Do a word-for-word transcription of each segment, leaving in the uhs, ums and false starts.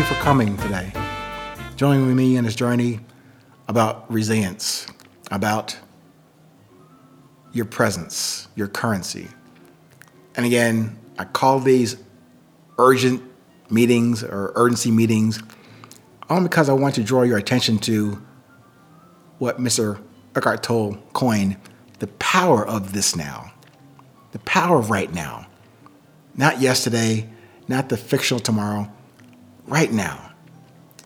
you for coming today, joining with me in this journey about resilience, about your presence, your currency. And again, I call these urgent meetings or urgency meetings only because I want to draw your attention to what Mister Eckhart Tolle coined, the power of this now, the power of right now, not yesterday, not the fictional tomorrow, right now.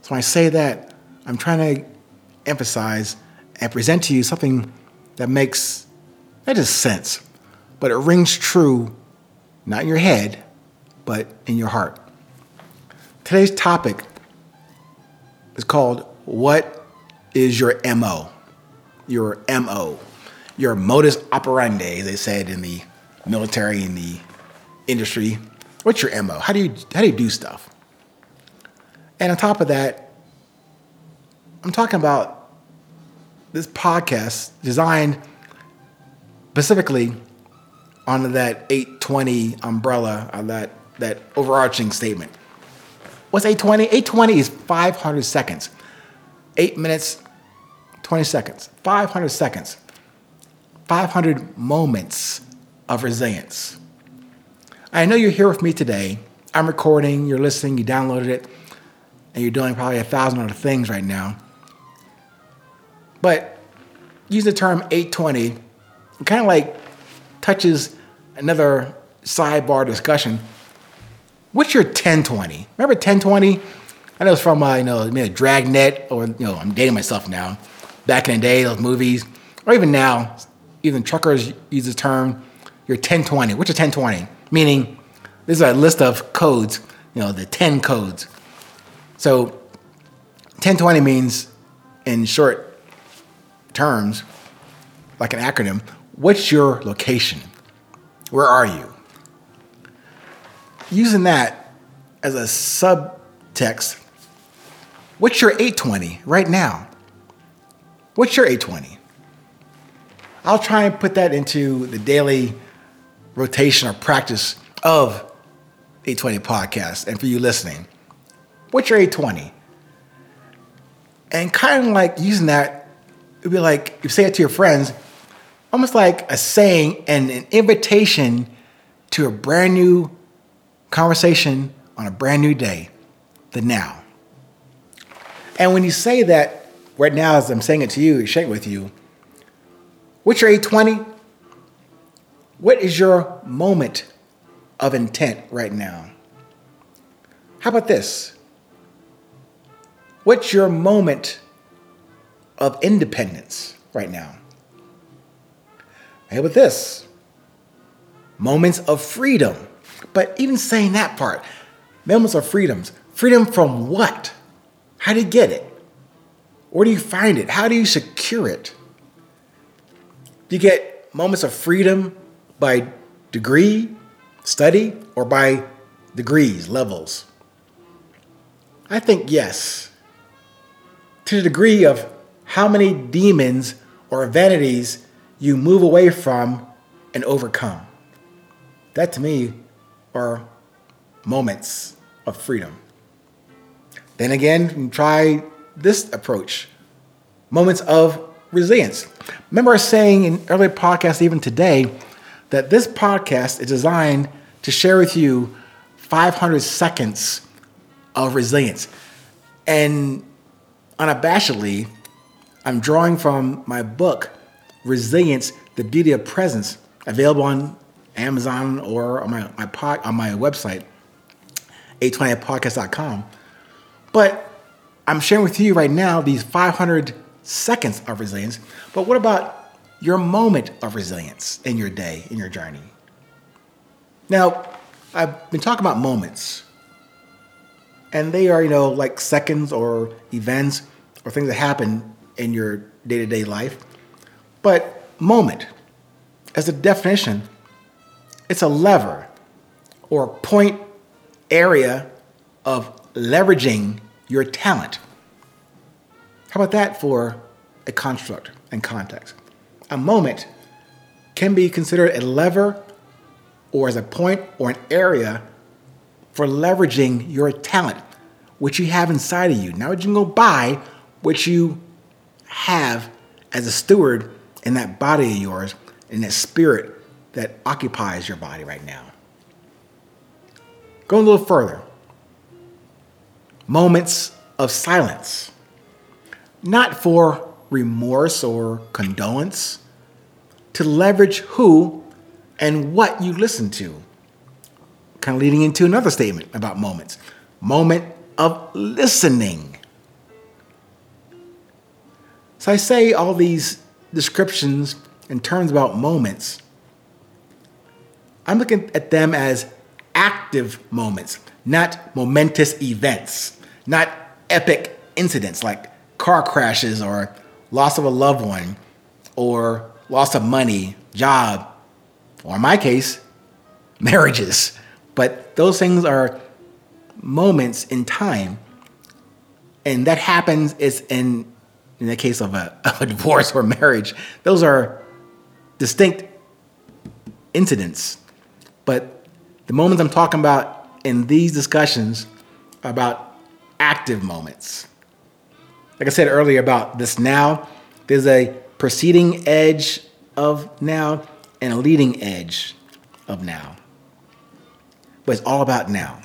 So when I say that, I'm trying to emphasize and present to you something that makes not just sense, but it rings true, not in your head, but in your heart. Today's topic is called, what is your M O? Your M O, your modus operandi, as they said in the military, in the industry. What's your M O? How do you how do you do stuff? And on top of that, I'm talking about this podcast designed specifically under that eight twenty umbrella, on that, that overarching statement. What's eight twenty? eight twenty is five hundred seconds. eight minutes, twenty seconds. five hundred seconds. five hundred moments of resilience. I know you're here with me today. I'm recording, you're listening, you downloaded it, and you're doing probably a thousand other things right now. But use the term eight twenty, it kind of like touches another sidebar discussion. What's your ten twenty? Remember ten twenty? I know it's from uh, you know, Dragnet, or you know, I'm dating myself now. Back in the day, those movies, or even now, even truckers use the term your ten twenty. What's your ten twenty? Meaning, this is a list of codes, you know, the ten codes. So ten twenty means, in short terms, like an acronym, what's your location? Where are you? Using that as a subtext, what's your eight twenty right now? What's your eight twenty? I'll try and put that into the daily rotation or practice of eight twenty Podcast. And for you listening, what's your eight twenty? And kind of like using that, it'd be like you say it to your friends, almost like a saying and an invitation to a brand new conversation on a brand new day, the now. And when you say that right now, as I'm saying it to you, sharing it with you, what's your eight twenty? What is your moment of intent right now? How about this? What's your moment of independence right now? How about this? Moments of freedom. But even saying that part, moments of freedoms. Freedom from what? How do you get it? Where do you find it? How do you secure it? Do you get moments of freedom by degree, study, or by degrees, levels? I think yes. To the degree of how many demons or vanities you move away from and overcome. That to me are moments of freedom. Then again, try this approach, moments of resilience. Remember I was saying in earlier podcasts, even today, that this podcast is designed to share with you five hundred seconds of resilience. And unabashedly, I'm drawing from my book, Resilience, The Beauty of Presence, available on Amazon or on my, my pod, on my website, eight twenty podcast dot com. But I'm sharing with you right now these five hundred seconds of resilience. But what about your moment of resilience in your day, in your journey? Now, I've been talking about moments. And they are, you know, like seconds or events or things that happen in your day-to-day life. But moment, as a definition, it's a lever or point area of leveraging your talent. How about that for a construct and context? A moment can be considered a lever or as a point or an area for leveraging your talent what you have inside of you, not what you can go buy, what you have as a steward in that body of yours, in that spirit that occupies your body right now. Go a little further. Moments of silence. Not for remorse or condolence, to leverage who and what you listen to. Kind of leading into another statement about moments. Moment of listening. So I say all these descriptions in terms about moments. I'm looking at them as active moments, not momentous events, not epic incidents like car crashes or loss of a loved one or loss of money, job, or in my case, marriages. But those things are moments in time. And that happens is in, in the case of a, of a divorce or marriage. Those are distinct incidents. But the moments I'm talking about in these discussions are about active moments. Like I said earlier about this now, there's a preceding edge of now and a leading edge of now. But it's all about now.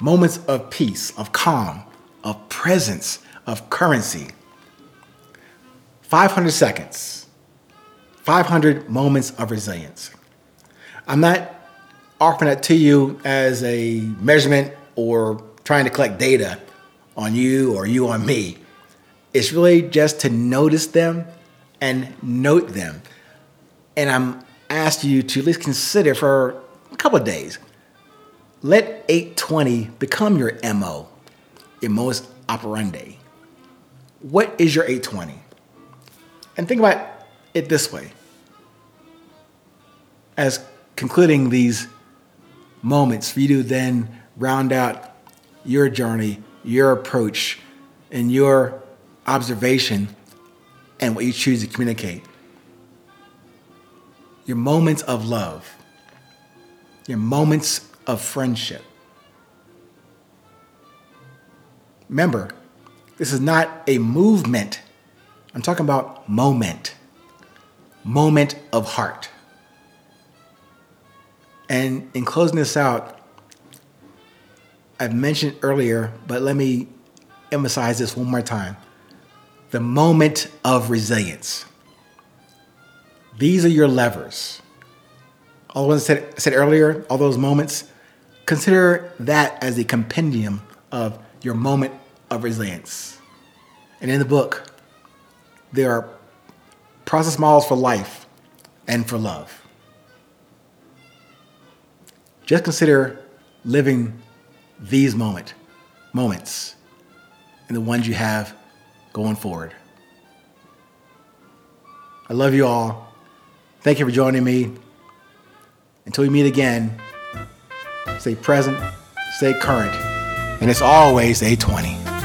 Moments of peace, of calm, of presence, of currency. five hundred seconds. five hundred moments of resilience. I'm not offering that to you as a measurement or trying to collect data on you or you on me. It's really just to notice them and note them. And I'm asking you to at least consider for a couple of days. Let eight twenty become your M O, your modus operandi. What is your eight twenty? And think about it this way. As concluding these moments for you to then round out your journey, your approach, and your observation and what you choose to communicate. Your moments of love, your moments of friendship. Remember, this is not a movement. I'm talking about moment, moment of heart. And in closing this out, I've mentioned earlier, but let me emphasize this one more time. The moment of resilience. These are your levers. All I said, said earlier, all those moments, consider that as a compendium of your moment of resilience. And in the book, there are process models for life and for love. Just consider living these moment, moments and the ones you have going forward. I love you all. Thank you for joining me. Until we meet again, stay present, stay current, and it's always eight twenty.